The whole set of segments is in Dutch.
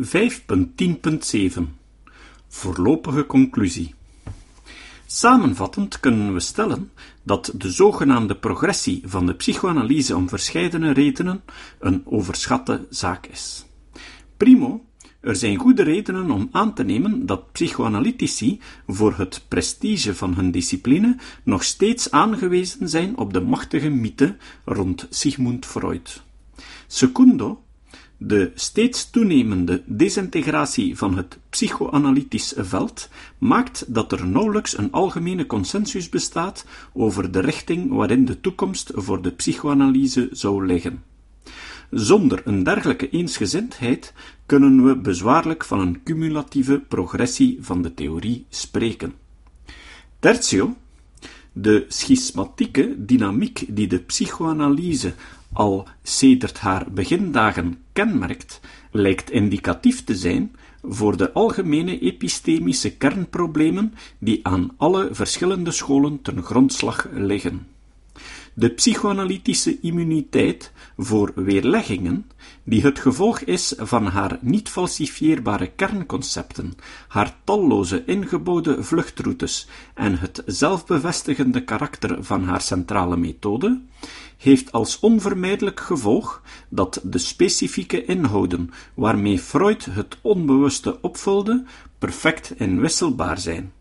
5.10.7 Voorlopige conclusie. Samenvattend kunnen we stellen dat de zogenaamde progressie van de psychoanalyse om verscheidene redenen een overschatte zaak is. Primo, er zijn goede redenen om aan te nemen dat psychoanalytici voor het prestige van hun discipline nog steeds aangewezen zijn op de machtige mythe rond Sigmund Freud. Secundo, de steeds toenemende desintegratie van het psychoanalytisch veld maakt dat er nauwelijks een algemene consensus bestaat over de richting waarin de toekomst voor de psychoanalyse zou liggen. Zonder een dergelijke eensgezindheid kunnen we bezwaarlijk van een cumulatieve progressie van de theorie spreken. Tertio, de schismatieke dynamiek die de psychoanalyse al sedert haar begindagen kenmerkt, lijkt indicatief te zijn voor de algemene epistemische kernproblemen die aan alle verschillende scholen ten grondslag liggen. De psychoanalytische immuniteit voor weerleggingen, die het gevolg is van haar niet falsifieerbare kernconcepten, haar talloze ingebouwde vluchtroutes en het zelfbevestigende karakter van haar centrale methode, heeft als onvermijdelijk gevolg dat de specifieke inhouden waarmee Freud het onbewuste opvulde, perfect inwisselbaar zijn.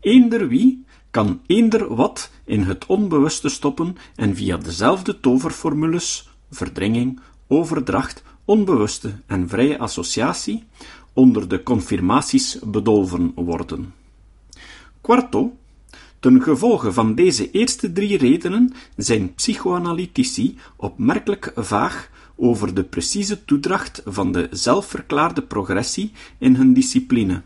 Eender wie kan eender wat in het onbewuste stoppen en via dezelfde toverformules, verdringing, overdracht, onbewuste en vrije associatie, onder de confirmaties bedolven worden. Quarto, ten gevolge van deze eerste drie redenen zijn psychoanalytici opmerkelijk vaag over de precieze toedracht van de zelfverklaarde progressie in hun discipline.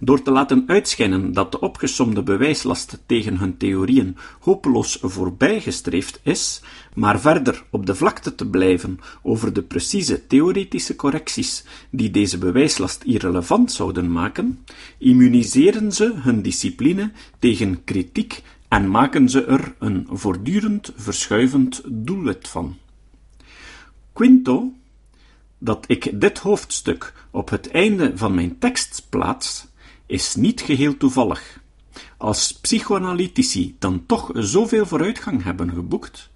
Door te laten uitschijnen dat de opgesomde bewijslast tegen hun theorieën hopeloos voorbijgestreefd is, maar verder op de vlakte te blijven over de precieze theoretische correcties die deze bewijslast irrelevant zouden maken, immuniseren ze hun discipline tegen kritiek en maken ze er een voortdurend verschuivend doelwit van. Quinto, dat ik dit hoofdstuk op het einde van mijn tekst plaats, is niet geheel toevallig. Als psychoanalytici dan toch zoveel vooruitgang hebben geboekt,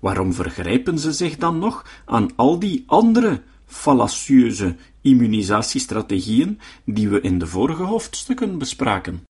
waarom vergrijpen ze zich dan nog aan al die andere fallacieuze immunisatiestrategieën die we in de vorige hoofdstukken bespraken?